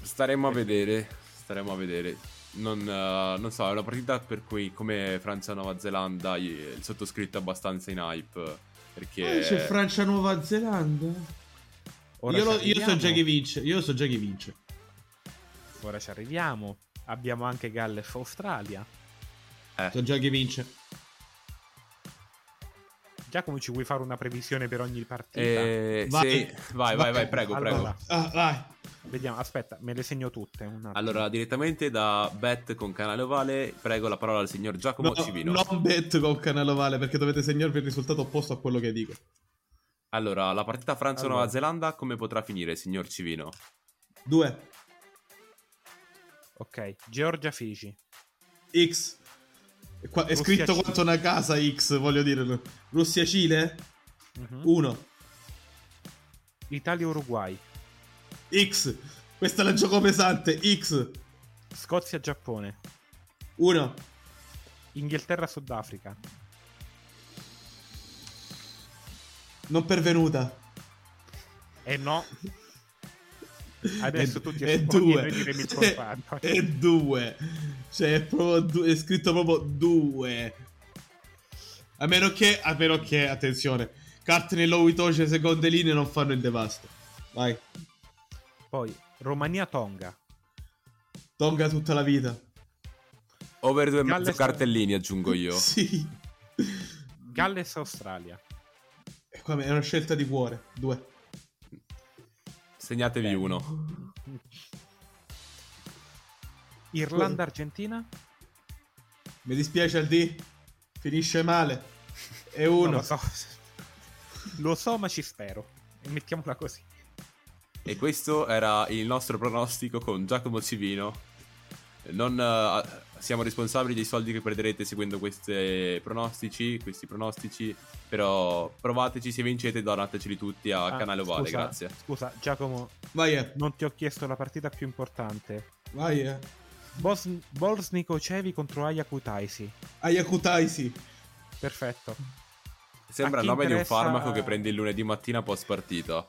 Staremo a vedere. Staremo a vedere. Non, uh, non so, è una partita per cui, come Francia-Nuova Zelanda, il sottoscritto è abbastanza in hype. Perché eh, c'è Francia-Nuova Zelanda. Ora io, lo, io so già chi vince. Io so già chi vince. Ora ci arriviamo. Abbiamo anche Galles Australia. Eh. So già chi vince. Giacomo, ci vuoi fare una previsione per ogni partita? Eh, vai. Sì. Vai, vai, vai, prego, allora, prego. Ah, vai. Vediamo, aspetta, me le segno tutte. Un attimo. Allora, direttamente da Bet con Canale Ovale, prego la parola al signor Giacomo no, Civino. Non Bet con Canale Ovale, perché dovete segnarvi il risultato opposto a quello che dico. Allora, la partita Francia-Nuova allora. Zelanda come potrà finire, signor Civino? Due. Ok, Georgia Fiji X è, qua- è scritto Russia, quanto una casa X, voglio dire. Russia Cile uno uh-huh. Italia Uruguay X, questa è la gioco pesante X. Scozia Giappone uno. Inghilterra Sudafrica non pervenuta. Eh no. Adesso tutti e due e due, cioè è, proprio du- è scritto proprio due. A meno che, a meno che, attenzione, Cartney, Lowe, Itoce, seconde linee non fanno il devasto. Vai. Poi Romania Tonga. Tonga tutta la vita. Over due e Galles... mezzo cartellini aggiungo io. Sì. Galles Australia. E qua è una scelta di cuore. Due. Segnatevi eh. uno. Irlanda-Argentina. Mi dispiace al D. Finisce male. E uno. No, lo so. Lo so, ma ci spero. Mettiamola così. E questo era il nostro pronostico con Giacomo Civino. Non uh, siamo responsabili dei soldi che perderete seguendo questi pronostici. Questi pronostici. Però provateci, se vincete donateceli tutti a ah, Canale Ovale, scusa, grazie. Scusa Giacomo, vai, eh. non ti ho chiesto la partita più importante. Vai eh. Bos- Bolsnicocevi contro Ajakutaisi. Ajakutaisi. Perfetto. Sembra il nome interessa... di un farmaco che prendi il lunedì mattina post partita.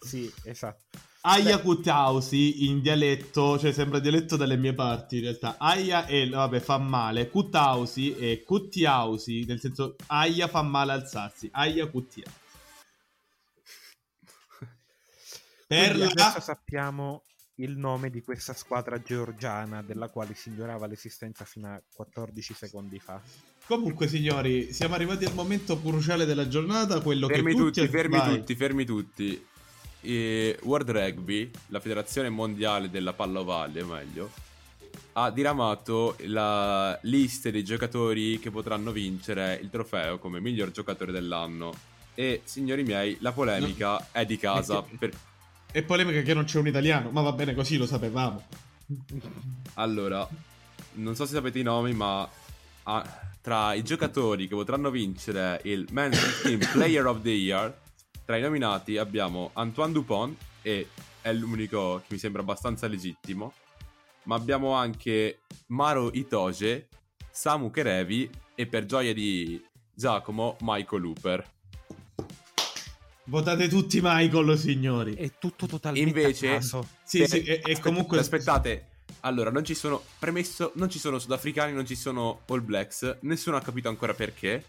Sì, esatto. Aia Cuttausi in dialetto, cioè sembra dialetto dalle mie parti in realtà. Aia è, vabbè, fa male. Cuttausi è Cuttiausi, nel senso aia fa male alzarsi. Aia Cuttiausi. Per la... adesso sappiamo il nome di questa squadra georgiana della quale si ignorava l'esistenza fino a quattordici secondi fa. Comunque signori, siamo arrivati al momento cruciale della giornata, quello fermi che tutti, tutti fermi vai. tutti, fermi tutti. E World Rugby, la federazione mondiale della pallovale, o meglio, ha diramato la lista dei giocatori che potranno vincere il trofeo come miglior giocatore dell'anno. E signori miei, la polemica no. è di casa. Per... è polemica che non c'è un italiano, ma va bene così, lo sapevamo. Allora, non so se sapete i nomi, ma ah, tra i giocatori che potranno vincere il Men's Team Player of the Year, tra i nominati abbiamo Antoine Dupont, e è l'unico che mi sembra abbastanza legittimo, ma abbiamo anche Maro Itoje, Samu Kerevi e, per gioia di Giacomo, Michael Hooper. Votate tutti Michael, signori. È tutto totalmente invece a caso. Sì, sì, e, e comunque... aspettate, allora, non ci sono, premesso, non ci sono sudafricani, non ci sono All Blacks, nessuno ha capito ancora perché.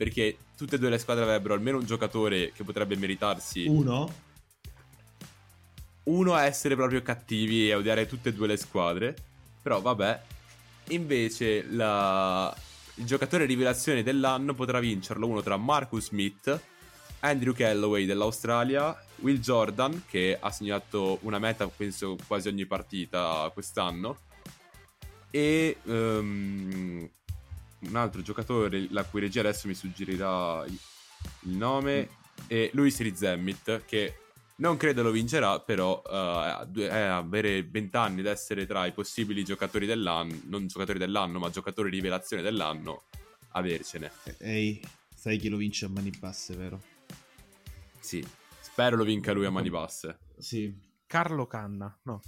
Perché tutte e due le squadre avrebbero almeno un giocatore che potrebbe meritarsi. Uno? Uno a essere proprio cattivi e odiare tutte e due le squadre. Però vabbè. Invece la... il giocatore rivelazione dell'anno potrà vincerlo uno tra Marcus Smith, Andrew Callaway dell'Australia, Will Jordan, che ha segnato una meta penso quasi ogni partita quest'anno, e... Um... un altro giocatore la cui regia adesso mi suggerirà il nome, è Luis Rizemmit, che non credo lo vincerà, però uh, è avere venti anni ed essere tra i possibili giocatori dell'anno, non giocatori dell'anno ma giocatori rivelazione dell'anno, avercene. Ehi, sai chi lo vince a mani basse, vero? Sì, spero lo vinca lui a mani basse. Sì, Carlo Canna, no.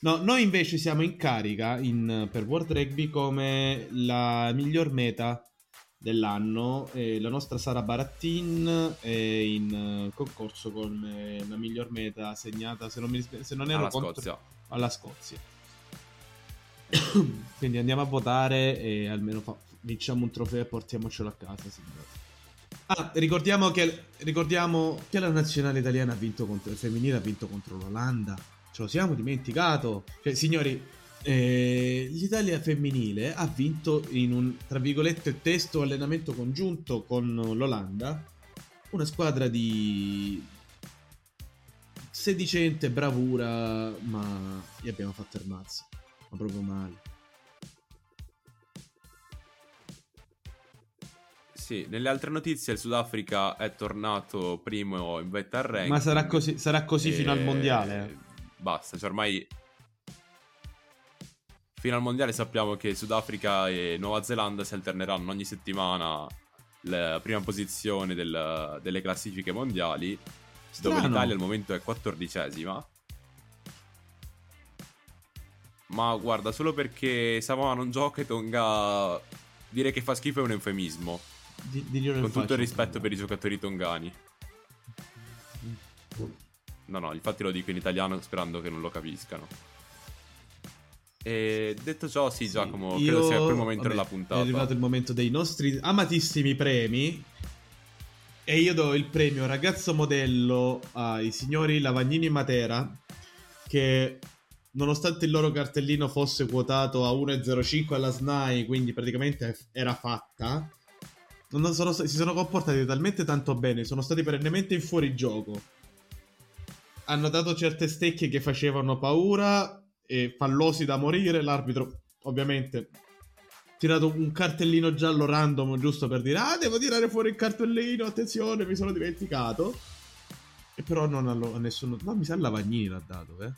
No, noi invece siamo in carica in, per World Rugby come la miglior meta dell'anno. Eh, la nostra Sara Barattin è in concorso con eh, la miglior meta segnata, se non, mi, se non ero alla contro, Scozia. Alla Scozia. Quindi andiamo a votare e almeno fa, diciamo un trofeo e portiamocelo a casa, signori. Ah, ricordiamo che, ricordiamo che la nazionale italiana ha vinto contro, il femminile ha vinto contro l'Olanda. Ce lo siamo dimenticato. Cioè, signori, eh, l'Italia femminile ha vinto in un, tra virgolette, testo allenamento congiunto con l'Olanda. Una squadra di sedicente bravura, ma gli abbiamo fatto il mazzo. Ma proprio male. Sì, nelle altre notizie il Sudafrica è tornato primo in vetta al ranking. Ma sarà così, sarà così e... fino al mondiale. Basta, cioè ormai fino al mondiale sappiamo che Sudafrica e Nuova Zelanda si alterneranno ogni settimana la prima posizione del, delle classifiche mondiali. Strano. Dove l'Italia al momento è quattordicesima. Ma guarda, solo perché Samoa non gioca e Tonga, dire che fa schifo è un eufemismo. Di, di con tutto faccio, il rispetto no. per i giocatori tongani. No no, infatti lo dico in italiano sperando che non lo capiscano. E detto ciò, sì, sì Giacomo, io... credo sia il momento Vabbè, della puntata. È arrivato il momento dei nostri amatissimi premi. E io do il premio ragazzo modello ai signori Lavagnini Matera, che nonostante il loro cartellino fosse quotato a uno virgola zero cinque alla S N A I, quindi praticamente era fatta, non sono, si sono comportati talmente tanto bene, sono stati perennemente in fuorigioco, hanno dato certe stecche che facevano paura e fallosi da morire. L'arbitro ovviamente ha tirato un cartellino giallo random giusto per dire ah devo tirare fuori il cartellino, attenzione mi sono dimenticato, e però non a nessuno, ma mi sa Lavagnini l'ha dato, eh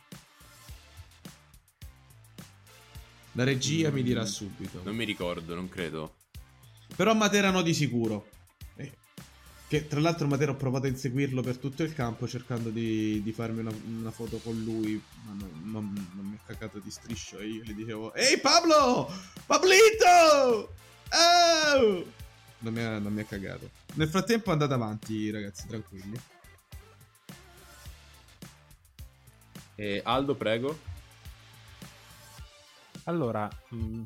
la regia mm, mi dirà subito, non mi ricordo, non credo. Però Matera no di sicuro, eh, che tra l'altro Matera ho provato a inseguirlo per tutto il campo cercando di, di farmi una, una foto con lui, ma non, non, non mi ha cagato di striscio e io gli dicevo ehi Pablo, Pablito, oh! non, mi ha, non mi ha cagato. Nel frattempo andate avanti ragazzi, tranquilli. E Aldo, prego. Allora, mh,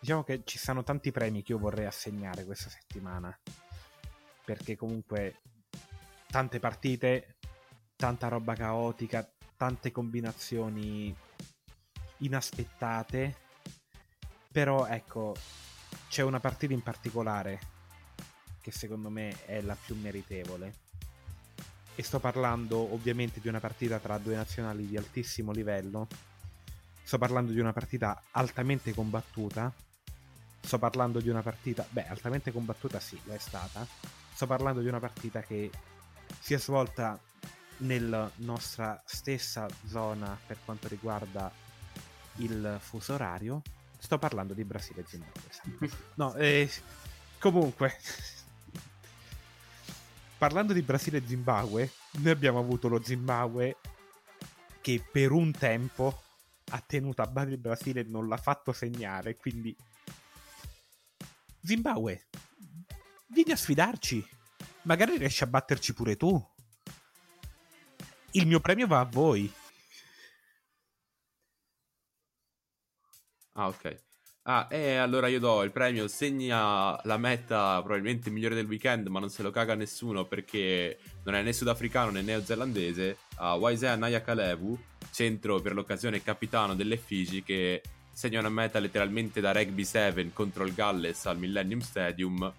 diciamo che ci sono tanti premi che io vorrei assegnare questa settimana, perché comunque tante partite, tanta roba caotica, tante combinazioni inaspettate. Però ecco, c'è una partita in particolare che secondo me è la più meritevole, e sto parlando ovviamente di una partita tra due nazionali di altissimo livello, sto parlando di una partita altamente combattuta, sto parlando di una partita, beh, altamente combattuta sì, lo è stata, sto parlando di una partita che si è svolta nella nostra stessa zona per quanto riguarda il fuso orario. Sto parlando di Brasile Zimbabwe. No, eh, comunque, parlando di Brasile Zimbabwe, noi abbiamo avuto lo Zimbabwe che per un tempo ha tenuto a bada il Brasile e non l'ha fatto segnare. Quindi, Zimbabwe, vieni a sfidarci, magari riesci a batterci pure tu. Il mio premio va a voi. Ah, ok. Ah, e allora io do il premio, segna la meta probabilmente migliore del weekend, ma non se lo caga nessuno perché non è né sudafricano né neozelandese, a Waiseya Nayakalevu, centro per l'occasione capitano delle Figi, che segna una meta letteralmente da Rugby sette contro il Galles al Millennium Stadium,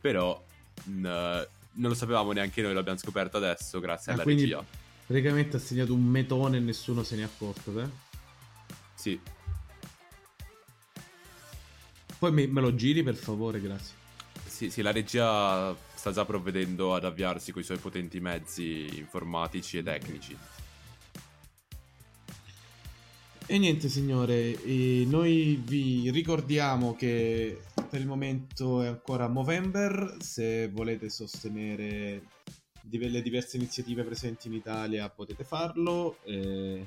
però mh, non lo sapevamo neanche noi, l'abbiamo scoperto adesso grazie ah, alla quindi, regia. Praticamente ha segnato un metone e nessuno se ne è accorto, eh? Sì. Poi me, me lo giri per favore, grazie. Sì, sì, la regia sta già provvedendo ad avviarsi coi suoi potenti mezzi informatici e tecnici. E niente signore, e noi vi ricordiamo che per il momento è ancora Movember. Se volete sostenere le diverse iniziative presenti in Italia potete farlo. Eh,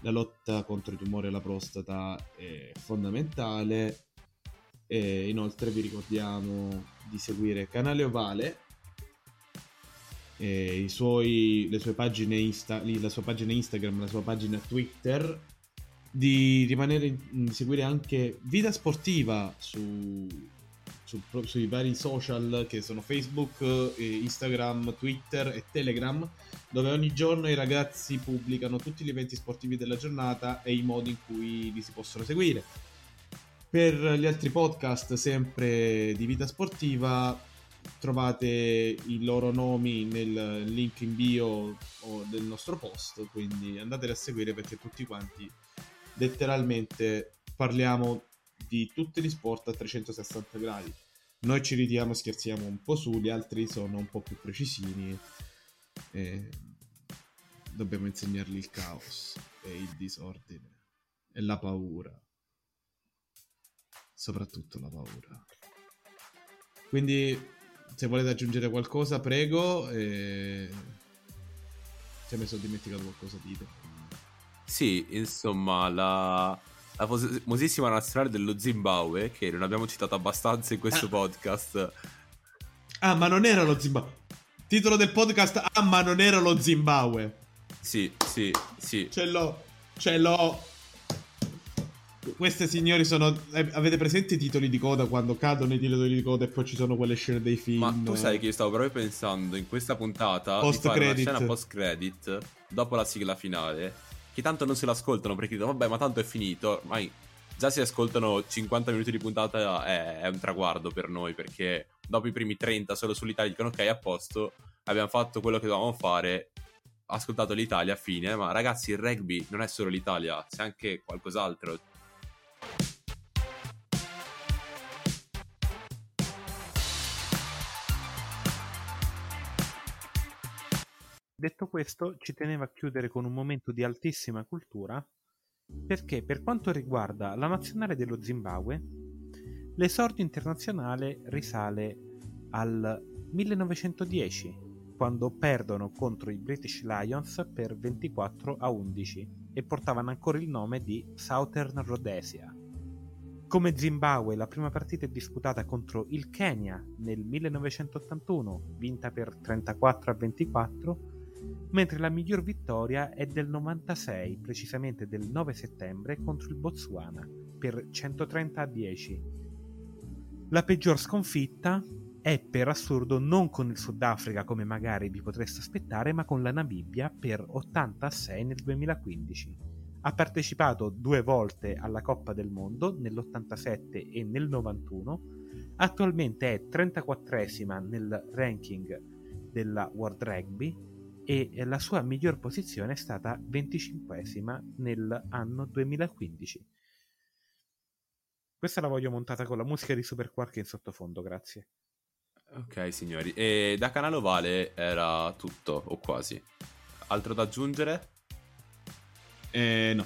la lotta contro il tumore alla prostata è fondamentale. E inoltre vi ricordiamo di seguire Canale Ovale e i suoi, le sue pagine Insta, la sua pagina Instagram, la sua pagina Twitter, di rimanere di seguire anche Vita Sportiva su, su, sui vari social che sono Facebook, Instagram, Twitter e Telegram, dove ogni giorno i ragazzi pubblicano tutti gli eventi sportivi della giornata e i modi in cui li si possono seguire. Per gli altri podcast sempre di Vita Sportiva trovate i loro nomi nel link in bio o del nostro post, quindi andateli a seguire perché tutti quanti letteralmente parliamo di tutti gli sport a trecentosessanta gradi. Noi ci ridiamo e scherziamo un po' su, gli altri sono un po' più precisini e dobbiamo insegnargli il caos e il disordine e la paura. Soprattutto la paura. Quindi, se volete aggiungere qualcosa, prego. E... se mi sono dimenticato qualcosa, dite. Sì, insomma, la, la famosissima nazionale dello Zimbabwe, che non abbiamo citato abbastanza in questo ah. podcast. Ah, ma non era lo Zimbabwe. Titolo del podcast, ah, ma non era lo Zimbabwe. Sì, sì, sì. Ce l'ho, ce l'ho. Queste signori sono... Eh, avete presente i titoli di coda quando cadono i titoli di coda e poi ci sono quelle scene dei film? Ma tu sai che io stavo proprio pensando in questa puntata post di fare credit. Una scena post credit dopo la sigla finale, che tanto non se l'ascoltano perché dicono vabbè ma tanto è finito ormai, già si ascoltano cinquanta minuti di puntata, è, è un traguardo per noi perché dopo i primi trenta solo sull'Italia dicono ok a posto, abbiamo fatto quello che dovevamo fare, ascoltato l'Italia, fine. Ma ragazzi, il rugby non è solo l'Italia, c'è anche qualcos'altro. Detto questo, ci tenevo a chiudere con un momento di altissima cultura, perché per quanto riguarda la nazionale dello Zimbabwe, l'esordio internazionale risale al millenovecentodieci, quando perdono contro i British Lions per ventiquattro a undici e portavano ancora il nome di Southern Rhodesia. Come Zimbabwe, la prima partita è disputata contro il Kenya nel millenovecentottantuno, vinta per trentaquattro a ventiquattro, mentre la miglior vittoria è del novantasei, precisamente del nove settembre contro il Botswana per centotrenta a dieci. La peggior sconfitta è per assurdo non con il Sudafrica, come magari vi potreste aspettare, ma con la Namibia per ottanta a sei nel duemilaquindici. Ha partecipato due volte alla Coppa del Mondo, nell'ottantasette e nel novantuno. Attualmente è trentaquattresima nel ranking della World Rugby e la sua miglior posizione è stata venticinquesima nell'anno duemilaquindici. Questa la voglio montata con la musica di Super Quark in sottofondo, grazie. Ok signori, e da Canale Ovale era tutto, o quasi. Altro da aggiungere? Eh, no.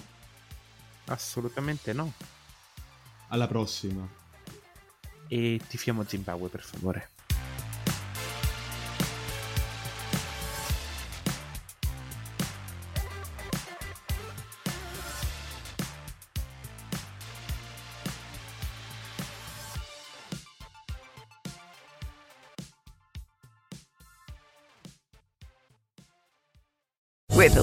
Assolutamente no. Alla prossima. E tifiamo Zimbabwe, per favore. With the